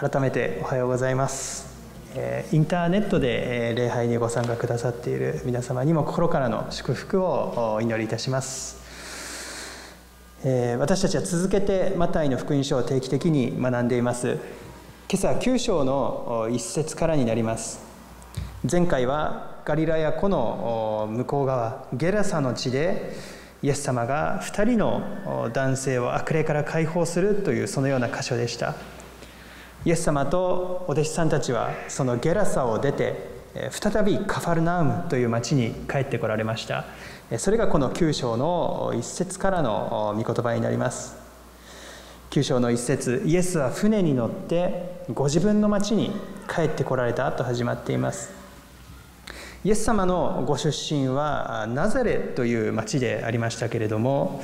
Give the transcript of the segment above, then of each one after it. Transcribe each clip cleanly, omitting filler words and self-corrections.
改めておはようございます。インターネットで礼拝にご参加くださっている皆様にも心からの祝福をお祈りいたします。私たちは続けてマタイの福音書を定期的に学んでいます。今朝9章の1節からになります。前回はガリラヤ湖の向こう側ゲラサの地でイエス様が2人の男性を悪霊から解放するというそのような箇所でした。イエス様とお弟子さんたちはそのゲラサを出て再びカファルナウムという町に帰ってこられました。それがこの9章の1節からの御言葉になります。9章の1節、イエスは船に乗ってご自分の町に帰ってこられたと始まっています。イエス様のご出身はナザレという町でありましたけれども、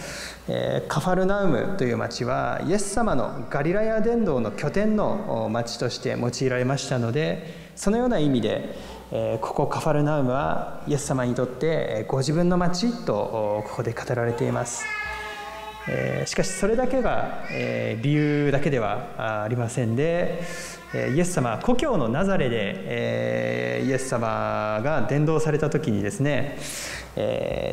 カファルナウムという町はイエス様のガリラヤ伝道の拠点の町として用いられましたので、そのような意味でここカファルナウムはイエス様にとってご自分の町とここで語られています。しかしそれだけが理由だけではありませんで、イエス様は故郷のナザレでイエス様が伝道された時にですね、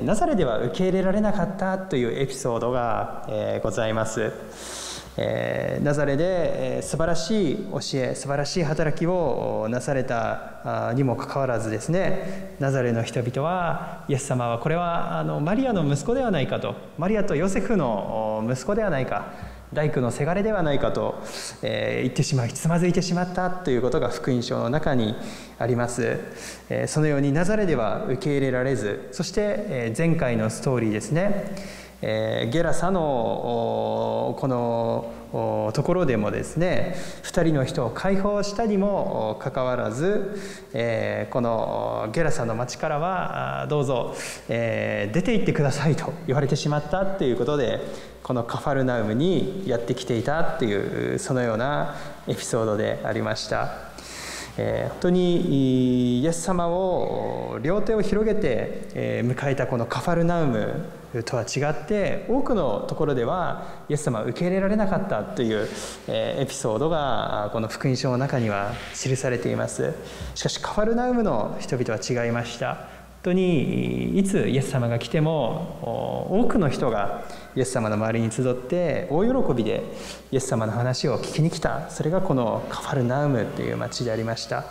ナザレでは受け入れられなかったというエピソードがございます。ナザレで素晴らしい教え、素晴らしい働きをなされたにもかかわらずですね、ナザレの人々はイエス様はこれはマリアの息子ではないかと、マリアとヨセフの息子ではないか、大工のせがれではないかと言ってしまい、つまずいてしまったということが福音書の中にあります。そのようにナザレでは受け入れられず、そして前回のストーリーですね、ゲラサのこのところでもですね、2人の人を解放したにもかかわらず、このゲラサの町からはどうぞ出て行ってくださいと言われてしまったということで、このカファルナウムにやってきていたという、そのようなエピソードでありました。本当にイエス様を両手を広げて迎えたこのカファルナウムとは違って、多くのところではイエス様は受け入れられなかったというエピソードがこの福音書の中には記されています。しかしカファルナウムの人々は違いました。本当にいつイエス様が来ても多くの人がイエス様の周りに集って大喜びでイエス様の話を聞きに来た、それがこのカファルナウムという町でありました。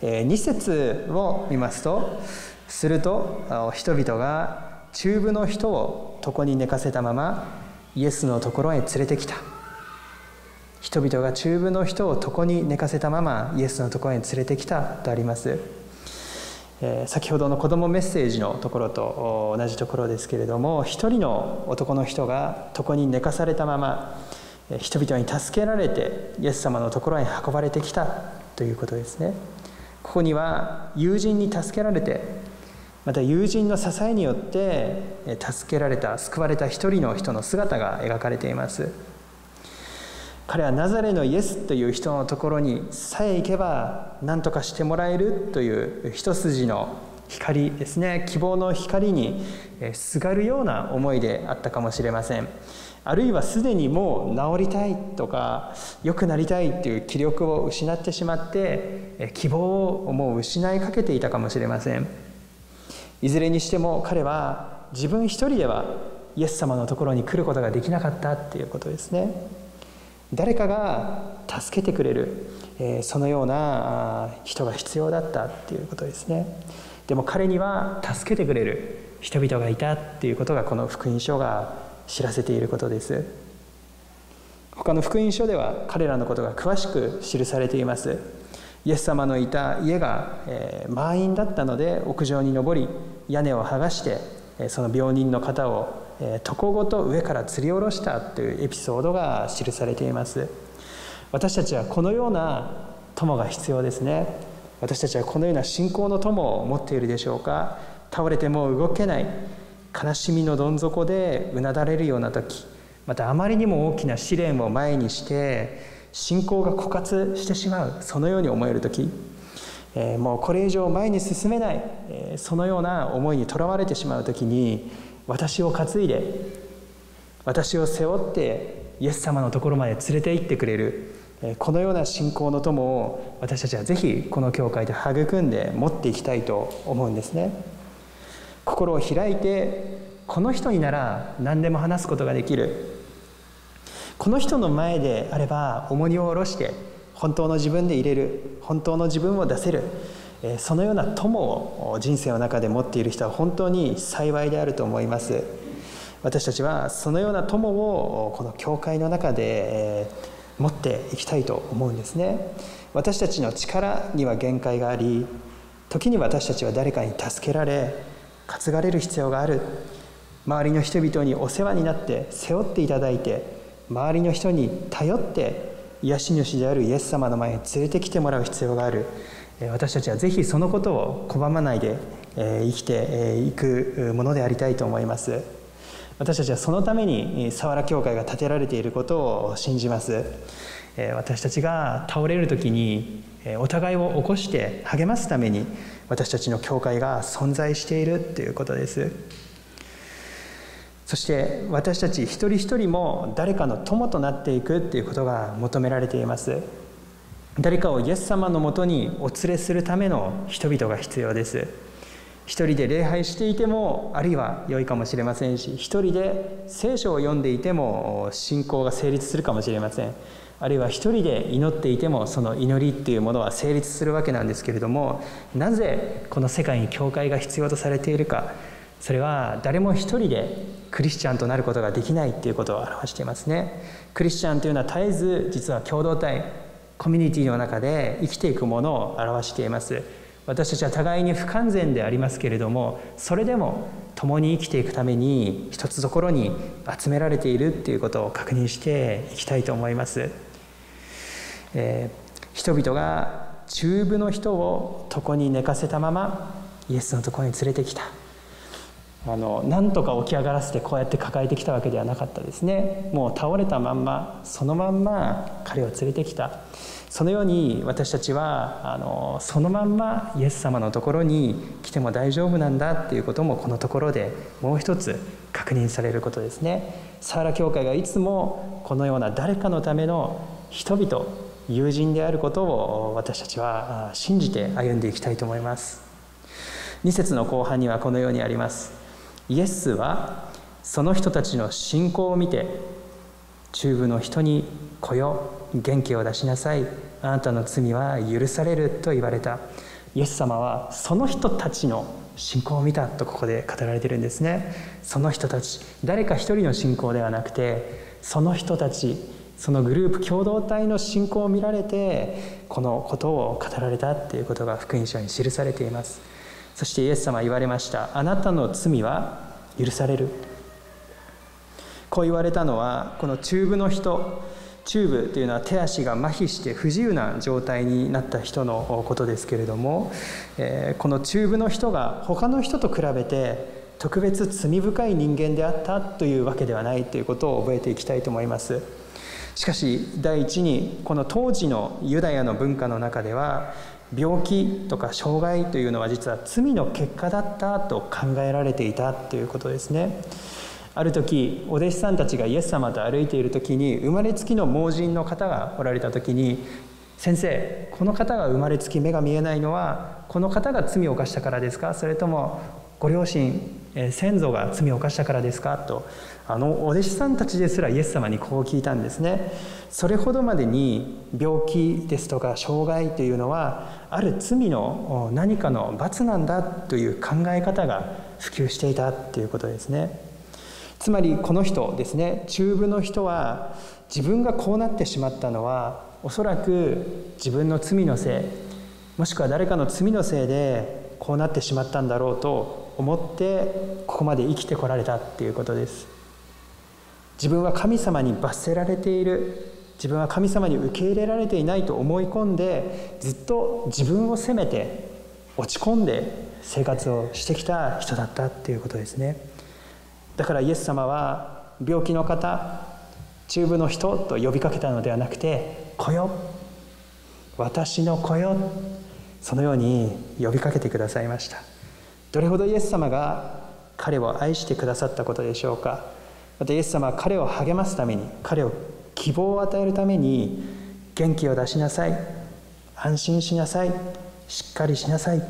2節を見ますと、すると人々が中部の人を床に寝かせたままイエスのところへ連れてきた。人々が中部の人を床に寝かせたままイエスのところへ連れてきたとあります。先ほどの子どもメッセージのところと同じところですけれども、一人の男の人が床に寝かされたまま人々に助けられてイエス様のところに運ばれてきたということですね。ここには友人に助けられて、また友人の支えによって助けられた、救われた一人の人の姿が描かれています。彼はナザレのイエスという人のところにさえ行けば何とかしてもらえるという一筋の光ですね、希望の光にすがるような思いであったかもしれません。あるいはすでにもう治りたいとか良くなりたいという気力を失ってしまって、希望をもう失いかけていたかもしれません。いずれにしても彼は自分一人ではイエス様のところに来ることができなかったということですね。誰かが助けてくれる、そのような人が必要だったっていうことですね。でも彼には助けてくれる人々がいたっていうことがこの福音書が知らせていることです。他の福音書では彼らのことが詳しく記されています。イエス様のいた家が満員だったので屋上に上り、屋根を剥がしてその病人の方を床ごと上から吊り下ろしたというエピソードが記されています。私たちはこのような友が必要ですね。私たちはこのような信仰の友を持っているでしょうか。倒れても動けない、悲しみのどん底でうなだれるような時、またあまりにも大きな試練を前にして信仰が枯渇してしまう、そのように思える時、もうこれ以上前に進めない、そのような思いにとらわれてしまう時に、私を担いで私を背負ってイエス様のところまで連れて行ってくれる、このような信仰の友を私たちはぜひこの教会で育んで持っていきたいと思うんですね。心を開いて、この人になら何でも話すことができる、この人の前であれば重荷を下ろして本当の自分でいれる、本当の自分を出せる、そのような友を人生の中で持っている人は本当に幸いであると思います。私たちはそのような友をこの教会の中で持っていきたいと思うんですね。私たちの力には限界があり、時に私たちは誰かに助けられ担がれる必要がある、周りの人々にお世話になって背負っていただいて、周りの人に頼って癒し主であるイエス様の前に連れてきてもらう必要がある。私たちはぜひそのことを拒まないで生きていくものでありたいと思います。私たちはそのために佐原教会が建てられていることを信じます。私たちが倒れる時にお互いを起こして励ますために私たちの教会が存在しているということです。そして私たち一人一人も誰かの友となっていくということが求められています。誰かをイエス様のもとにお連れするための人々が必要です。一人で礼拝していても、あるいは良いかもしれませんし、一人で聖書を読んでいても信仰が成立するかもしれません。あるいは一人で祈っていてもその祈りっていうものは成立するわけなんですけれども、なぜこの世界に教会が必要とされているか、それは誰も一人でクリスチャンとなることができないっていうことを表していますね。クリスチャンというのは絶えず実は共同体、コミュニティの中で生きていくものを表しています。私たちは互いに不完全でありますけれども、それでも共に生きていくために一つところに集められているっていうことを確認していきたいと思います。人々が中部の人を床に寝かせたままイエスのところに連れてきた、なんとか起き上がらせてこうやって抱えてきたわけではなかったですね。もう倒れたまんま、そのまんま彼を連れてきた。そのように私たちはそのまんまイエス様のところに来ても大丈夫なんだっていうこともこのところでもう一つ確認されることですね。佐原教会がいつもこのような誰かのための人々、友人であることを私たちは信じて歩んでいきたいと思います。2節の後半にはこのようにあります。イエスはその人たちの信仰を見て、中部の人に来よ、元気を出しなさい、あなたの罪は許されると言われた。イエス様はその人たちの信仰を見たとここで語られているんですね。その人たち、誰か一人の信仰ではなくて、その人たち、そのグループ共同体の信仰を見られてこのことを語られたっていうことが福音書に記されています。そしてイエス様は言われました。あなたの罪は許される。こう言われたのはこの中部の人、中部というのは手足が麻痺して不自由な状態になった人のことですけれども、この中部の人が他の人と比べて特別罪深い人間であったというわけではないということを覚えていきたいと思います。しかし第一に、この当時のユダヤの文化の中では病気とか障害というのは実は罪の結果だったと考えられていたということですね。ある時お弟子さんたちがイエス様と歩いている時に、生まれつきの盲人の方がおられた時に、先生、この方が生まれつき目が見えないのはこの方が罪を犯したからですか、それともご両親、先祖が罪を犯したからですかと、お弟子さんたちですらイエス様にこう聞いたんですね。それほどまでに病気ですとか障害というのはある罪の何かの罰なんだという考え方が普及していたということですね。つまりこの人ですね、中部の人は自分がこうなってしまったのはおそらく自分の罪のせい、もしくは誰かの罪のせいでこうなってしまったんだろうと思ってここまで生きてこられたっていうことです。自分は神様に罰せられている、自分は神様に受け入れられていないと思い込んで、ずっと自分を責めて落ち込んで生活をしてきた人だったっていうことですね。だからイエス様は病気の方、中部の人と呼びかけたのではなくて、来よ、私の子よ、そのように呼びかけてくださいました。どれほどイエス様が彼を愛してくださったことでしょうか。またイエス様は彼を励ますために、彼を希望を与えるために元気を出しなさい、安心しなさい、しっかりしなさい、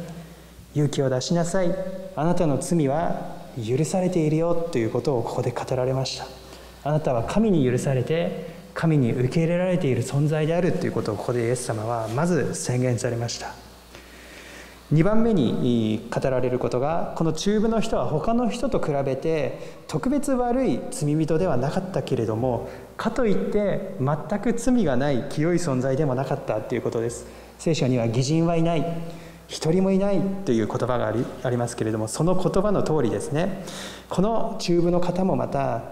勇気を出しなさい、あなたの罪は許されているよということをここで語られました。あなたは神に許されて神に受け入れられている存在であるということをここでイエス様はまず宣言されました。2番目に語られることが、この中部の人は他の人と比べて特別悪い罪人ではなかったけれども、かといって全く罪がない清い存在でもなかったということです。聖書には義人はいない、一人もいないという言葉がありますけれども、その言葉の通りですね。この中部の方もまた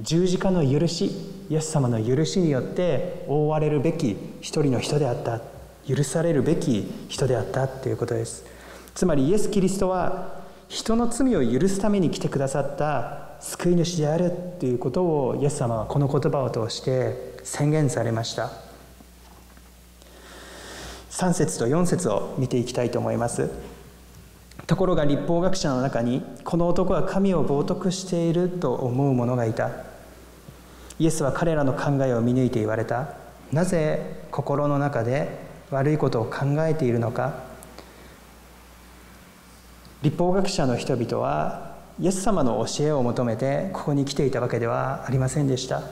十字架の許し、イエス様の許しによって覆われるべき一人の人であった、許されるべき人であったということです。つまりイエス・キリストは人の罪を許すために来てくださった救い主であるということを、イエス様はこの言葉を通して宣言されました。3節と4節を見ていきたいと思います。ところが立法学者の中に、この男は神を冒涜していると思う者がいた。イエスは彼らの考えを見抜いて言われた。なぜ心の中で悪いことを考えているのか。立法学者の人々はイエス様の教えを求めてここに来ていたわけではありませんでした。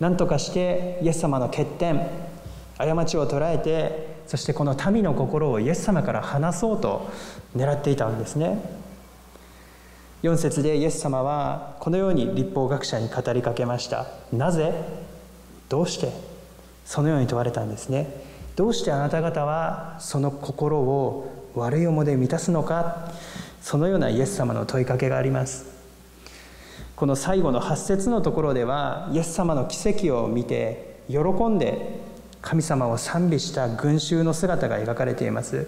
何とかしてイエス様の欠点、過ちを捉えて、そしてこの民の心をイエス様から離そうと狙っていたんですね。4節でイエス様はこのように立法学者に語りかけました。なぜ、どうして、そのように問われたんですね。どうしてあなた方はその心を悪い思いで満たすのか、そのようなイエス様の問いかけがあります。この最後の8節のところでは、イエス様の奇跡を見て喜んで神様を賛美した群衆の姿が描かれています。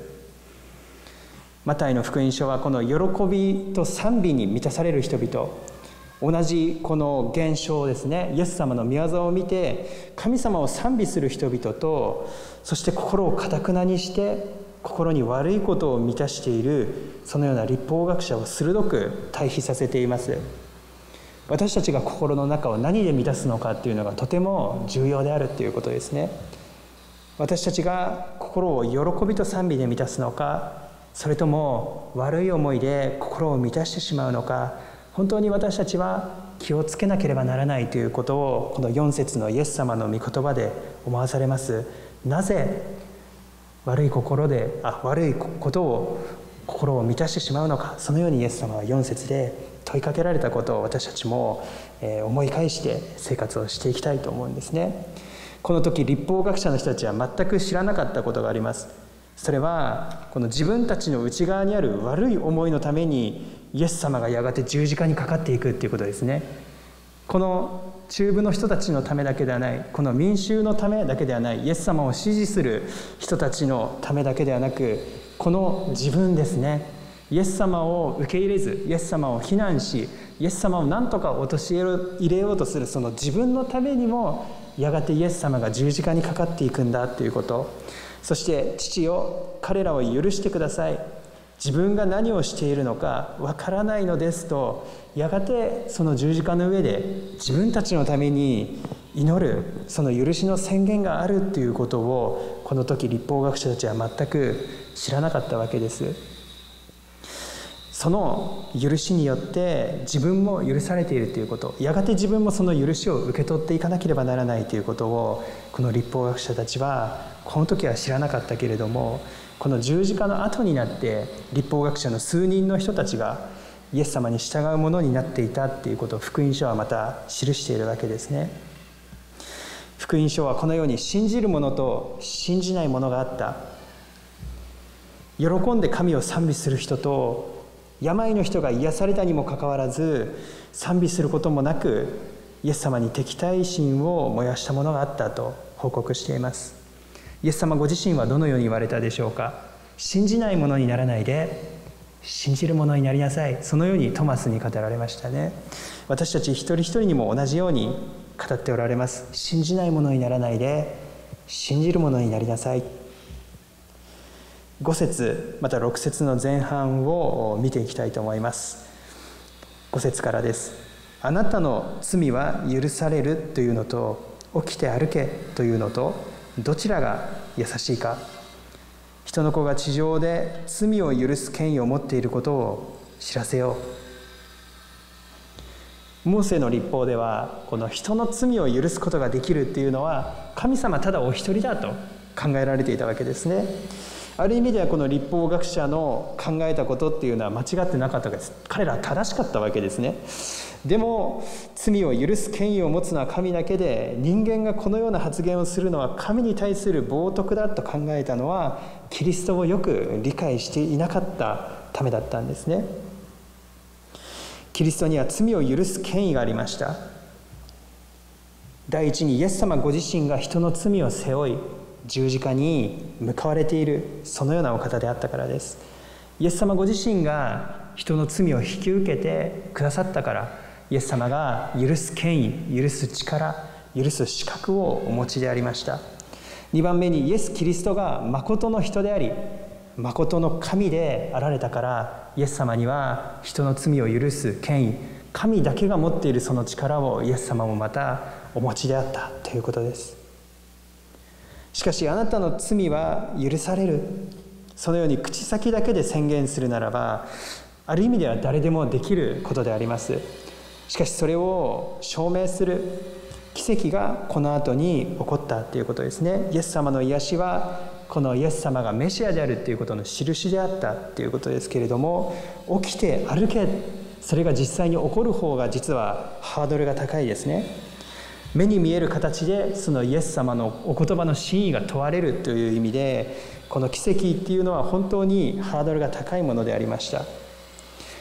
マタイの福音書はこの喜びと賛美に満たされる人々、同じこの現象ですね、イエス様の御業を見て神様を賛美する人々と、そして心を堅くなにして心に悪いことを満たしている、そのような立法学者を鋭く対比させています。私たちが心の中を何で満たすのかっていうのがとても重要であるということですね。私たちが心を喜びと賛美で満たすのか、それとも悪い思いで心を満たしてしまうのか、本当に私たちは気をつけなければならないということを、この4節のイエス様の御言葉で思わされます。なぜ悪いことを心を満たしてしまうのか、そのようにイエス様は4節で問いかけられたことを、私たちも思い返して生活をしていきたいと思うんですね。この時立法学者の人たちは全く知らなかったことがあります。それはこの自分たちの内側にある悪い思いのために、イエス様がやがて十字架にかかっていくということですね。この中部の人たちのためだけではない、この民衆のためだけではない、イエス様を支持する人たちのためだけではなく、この自分ですね、イエス様を受け入れず、イエス様を非難し、イエス様を何とか陥れようとするその自分のためにも、やがてイエス様が十字架にかかっていくんだということ。そして父よ、彼らを許してください、自分が何をしているのかわからないのですと、やがてその十字架の上で自分たちのために祈る、その許しの宣言があるということを、この時立法学者たちは全く知らなかったわけです。その許しによって自分も許されているということ、やがて自分もその許しを受け取っていかなければならないということを、この立法学者たちはこの時は知らなかったけれども、この十字架の後になって立法学者の数人の人たちがイエス様に従うものになっていたということを、福音書はまた記しているわけですね。福音書はこのように信じる者と信じない者があった。喜んで神を賛美する人と、病の人が癒されたにもかかわらず賛美することもなく、イエス様に敵対心を燃やしたものがあったと報告しています。イエス様ご自身はどのように言われたでしょうか。信じないものにならないで信じるものになりなさい、そのようにトマスに語られましたね。私たち一人一人にも同じように語っておられます。信じないものにならないで信じるものになりなさい。5節また6節の前半を見ていきたいと思います。5節からです。あなたの罪は許されるというのと、起きて歩けというのと、どちらが優しいか、人の子が地上で罪を許す権威を持っていることを知らせよう。モーセの律法ではこの人の罪を許すことができるっていうのは神様ただお一人だと考えられていたわけですね。ある意味ではこの律法学者の考えたことっていうのは間違ってなかったわけです。彼らは正しかったわけですね。でも罪を許す権威を持つのは神だけで、人間がこのような発言をするのは神に対する冒涜だと考えたのはキリストをよく理解していなかったためだったんですね。キリストには罪を許す権威がありました。第一にイエス様ご自身が人の罪を背負い十字架に向かわれている、そのようなお方であったからです。イエス様ご自身が人の罪を引き受けてくださったから、イエス様が許す権威、許す力、許す資格をお持ちでありました。2番目にイエス・キリストが真の人であり真の神であられたから、イエス様には人の罪を許す権威、神だけが持っているその力をイエス様もまたお持ちであったということです。しかしあなたの罪は許される、そのように口先だけで宣言するならば、ある意味では誰でもできることであります。しかしそれを証明する奇跡がこの後に起こったということですね。イエス様の癒しはこのイエス様がメシアであるということの印であったということですけれども、起きて歩け、それが実際に起こる方が実はハードルが高いですね。目に見える形でそのイエス様のお言葉の真意が問われるという意味で、この奇跡っていうのは本当にハードルが高いものでありました。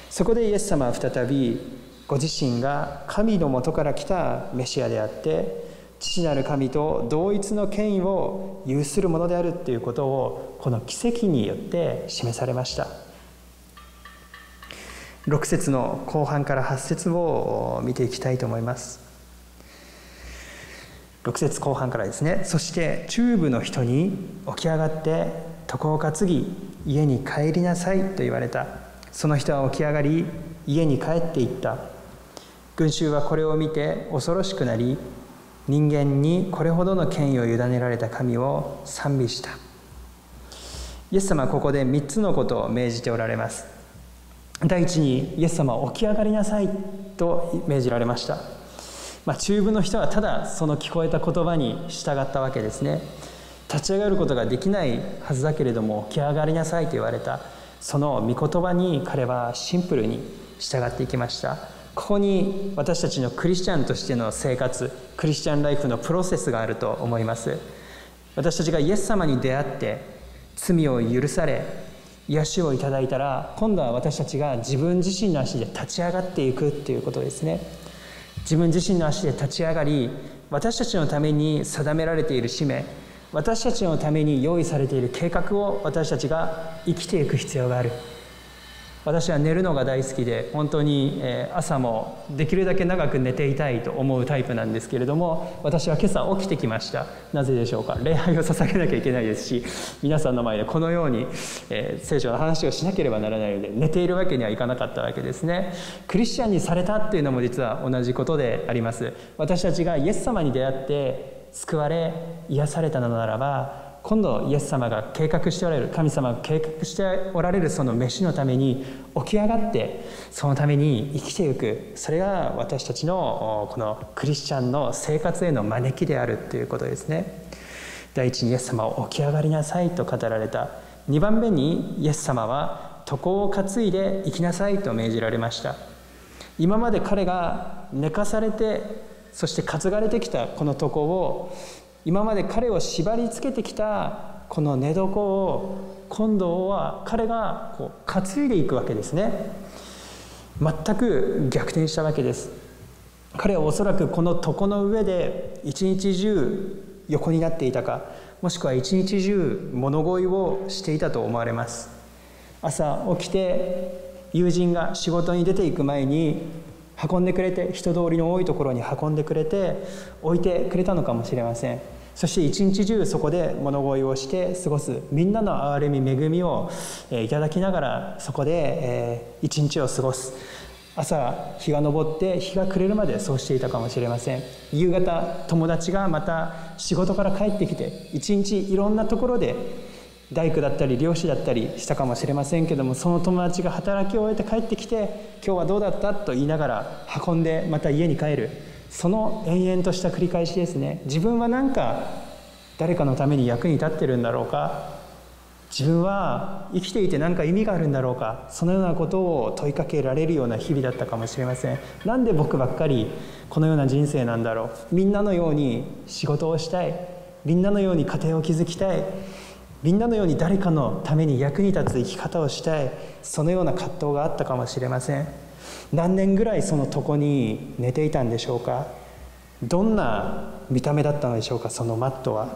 そこでイエス様は再びご自身が神のもとから来たメシアであって、父なる神と同一の権威を有するものであるということをこの奇跡によって示されました。6節の後半から8節を見ていきたいと思います。6節後半からですね。そして中部の人に起き上がって床を担ぎ家に帰りなさいと言われた。その人は起き上がり家に帰っていった。群衆はこれを見て恐ろしくなり、人間にこれほどの権威を委ねられた神を賛美した。イエス様はここで3つのことを命じておられます。第一にイエス様は起き上がりなさいと命じられました。中部の人はただその聞こえた言葉に従ったわけですね。立ち上がることができないはずだけれども起き上がりなさいと言われた。その御言葉に彼はシンプルに従っていきました。ここに私たちのクリスチャンとしての生活、クリスチャンライフのプロセスがあると思います。私たちがイエス様に出会って罪を許され癒しをいただいたら、今度は私たちが自分自身の足で立ち上がっていくということですね。自分自身の足で立ち上がり、私たちのために定められている使命、私たちのために用意されている計画を私たちが生きていく必要がある。私は寝るのが大好きで、本当に朝もできるだけ長く寝ていたいと思うタイプなんですけれども、私は今朝起きてきました。なぜでしょうか。礼拝を捧げなきゃいけないですし、皆さんの前でこのように聖書の話をしなければならないので、寝ているわけにはいかなかったわけですね。クリスチャンにされたっていうのも実は同じことであります。私たちがイエス様に出会って救われ癒されたのならば、今度イエス様が計画しておられる、神様が計画しておられるその召しのために起き上がって、そのために生きていく、それが私たちのこのクリスチャンの生活への招きであるということですね。第一にイエス様を起き上がりなさいと語られた。2番目にイエス様は床を担いで行きなさいと命じられました。今まで彼が寝かされて、そして担がれてきたこの床を、今まで彼を縛りつけてきたこの寝床を、今度は彼がこう担いでいくわけですね。全く逆転したわけです。彼はおそらくこの床の上で一日中横になっていたか、もしくは一日中物乞いをしていたと思われます。朝起きて友人が仕事に出ていく前に運んでくれて、人通りの多いところに運んでくれて置いてくれたのかもしれません。そして一日中そこで物乞いをして過ごす、みんなの憐れみ恵みをいただきながらそこで一日を過ごす、朝日が昇って日が暮れるまでそうしていたかもしれません。夕方友達がまた仕事から帰ってきて一日いろんなところで大工だったり漁師だったりしたかもしれませんけども、その友達が働き終えて帰ってきて今日はどうだったと言いながら運んでまた家に帰る、その延々とした繰り返しですね。自分は何か誰かのために役に立ってるんだろうか、自分は生きていて何か意味があるんだろうか、そのようなことを問いかけられるような日々だったかもしれません。なんで僕ばっかりこのような人生なんだろう、みんなのように仕事をしたい、みんなのように家庭を築きたい、みんなのように誰かのために役に立つ生き方をしたい、そのような葛藤があったかもしれません。何年ぐらいその床に寝ていたんでしょうか。どんな見た目だったのでしょうか。そのマットは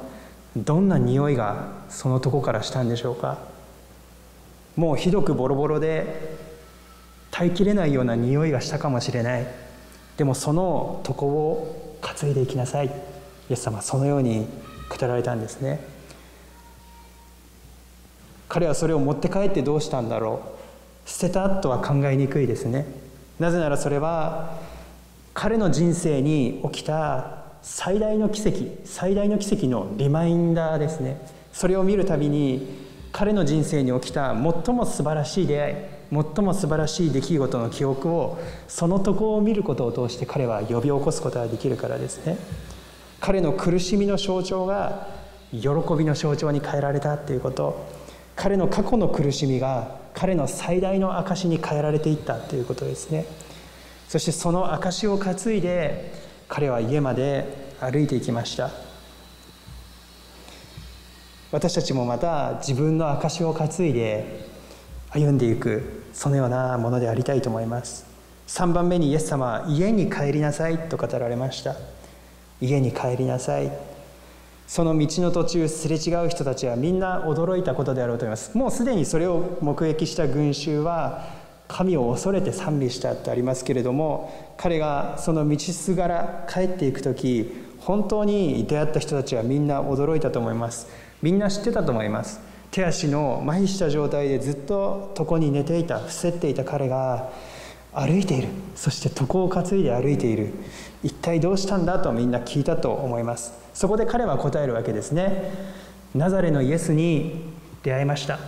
どんな匂いがそのとこからしたんでしょうか。もうひどくボロボロで耐えきれないような匂いがしたかもしれない。でもその床を担いでいきなさい、イエス様はそのように語られたんですね。彼はそれを持って帰ってどうしたんだろう。捨てたとは考えにくいですね。なぜならそれは彼の人生に起きた最大の奇跡、最大の奇跡のリマインダーですね。それを見るたびに彼の人生に起きた最も素晴らしい出会い、最も素晴らしい出来事の記憶をそのとこを見ることを通して彼は呼び起こすことができるからですね。彼の苦しみの象徴が喜びの象徴に変えられたということ、彼の過去の苦しみが彼の最大の証に変えられていったということですね。そしてその証を担いで彼は家まで歩いていきました。私たちもまた自分の証を担いで歩んでいく、そのようなものでありたいと思います。3番目にイエス様は家に帰りなさいと語られました。家に帰りなさい。その道の途中すれ違う人たちはみんな驚いたことであろうと思います。もうすでにそれを目撃した群衆は神を恐れて賛美したとありますけれども、彼がその道すがら帰っていくとき、本当に出会った人たちはみんな驚いたと思います。みんな知ってたと思います。手足の麻痺した状態でずっと床に寝ていた、伏せっていた彼が歩いている、そして床を担いで歩いている、一体どうしたんだとみんな聞いたと思います。そこで彼は答えるわけですね。ナザレのイエスに出会いました。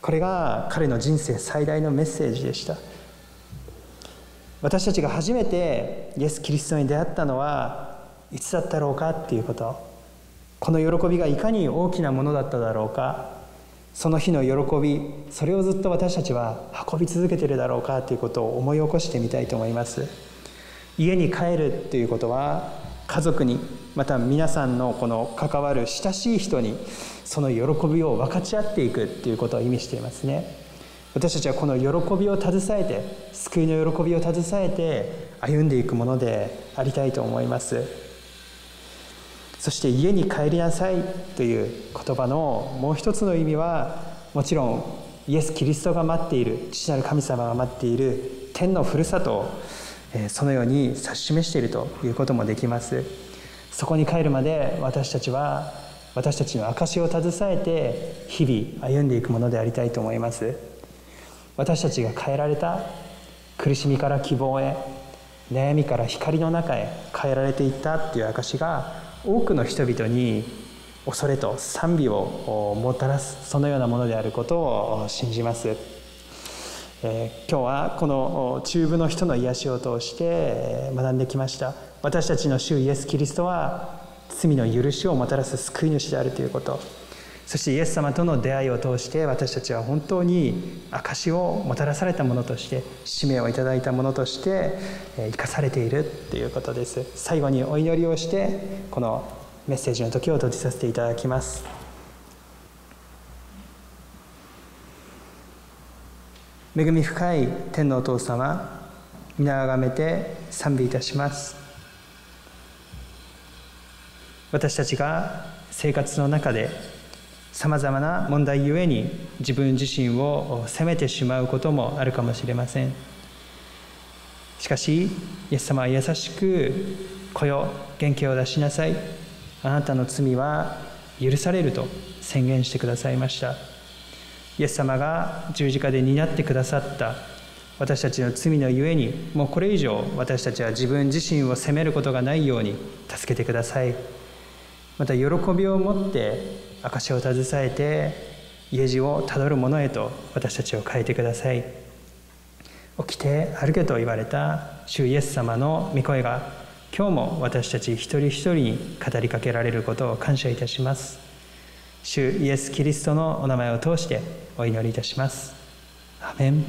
これが彼の人生最大のメッセージでした。私たちが初めてイエス・キリストに出会ったのはいつだったろうかっていうこと、この喜びがいかに大きなものだっただろうか、その日の喜び、それをずっと私たちは運び続けているだろうかということを思い起こしてみたいと思います。家に帰るということは家族に、また皆さんのこの関わる親しい人にその喜びを分かち合っていくということを意味していますね。私たちはこの喜びを携えて、救いの喜びを携えて歩んでいくものでありたいと思います。そして家に帰りなさいという言葉のもう一つの意味は、もちろんイエス・キリストが待っている、父なる神様が待っている天のふるさとをそのように指し示しているということもできます。そこに帰るまで私たちは私たちの証を携えて日々歩んでいくものでありたいと思います。私たちが変えられた、苦しみから希望へ、悩みから光の中へ変えられていったという証が多くの人々に恐れと賛美をもたらす、そのようなものであることを信じます。今日はこの中部の人の癒しを通して学んできました。私たちの主イエス・キリストは罪の許しをもたらす救い主であるということ、そしてイエス様との出会いを通して私たちは本当に証をもたらされたものとして、使命をいただいたものとして生かされているということです。最後にお祈りをしてこのメッセージの時を閉じさせていただきます。恵み深い天のお父様、皆あがめて賛美いたします。私たちが生活の中でさまざまな問題ゆえに自分自身を責めてしまうこともあるかもしれません。しかしイエス様は優しく、来よ、元気を出しなさい、あなたの罪は許されると宣言してくださいました。イエス様が十字架で担ってくださった私たちの罪のゆえに、もうこれ以上私たちは自分自身を責めることがないように助けてください。また喜びを持って証を携えて家路をたどるものへと私たちを変えてください。起きて歩けと言われた主イエス様の御声が今日も私たち一人一人に語りかけられることを感謝いたします。主イエスキリストのお名前を通してお祈りいたします。アメン。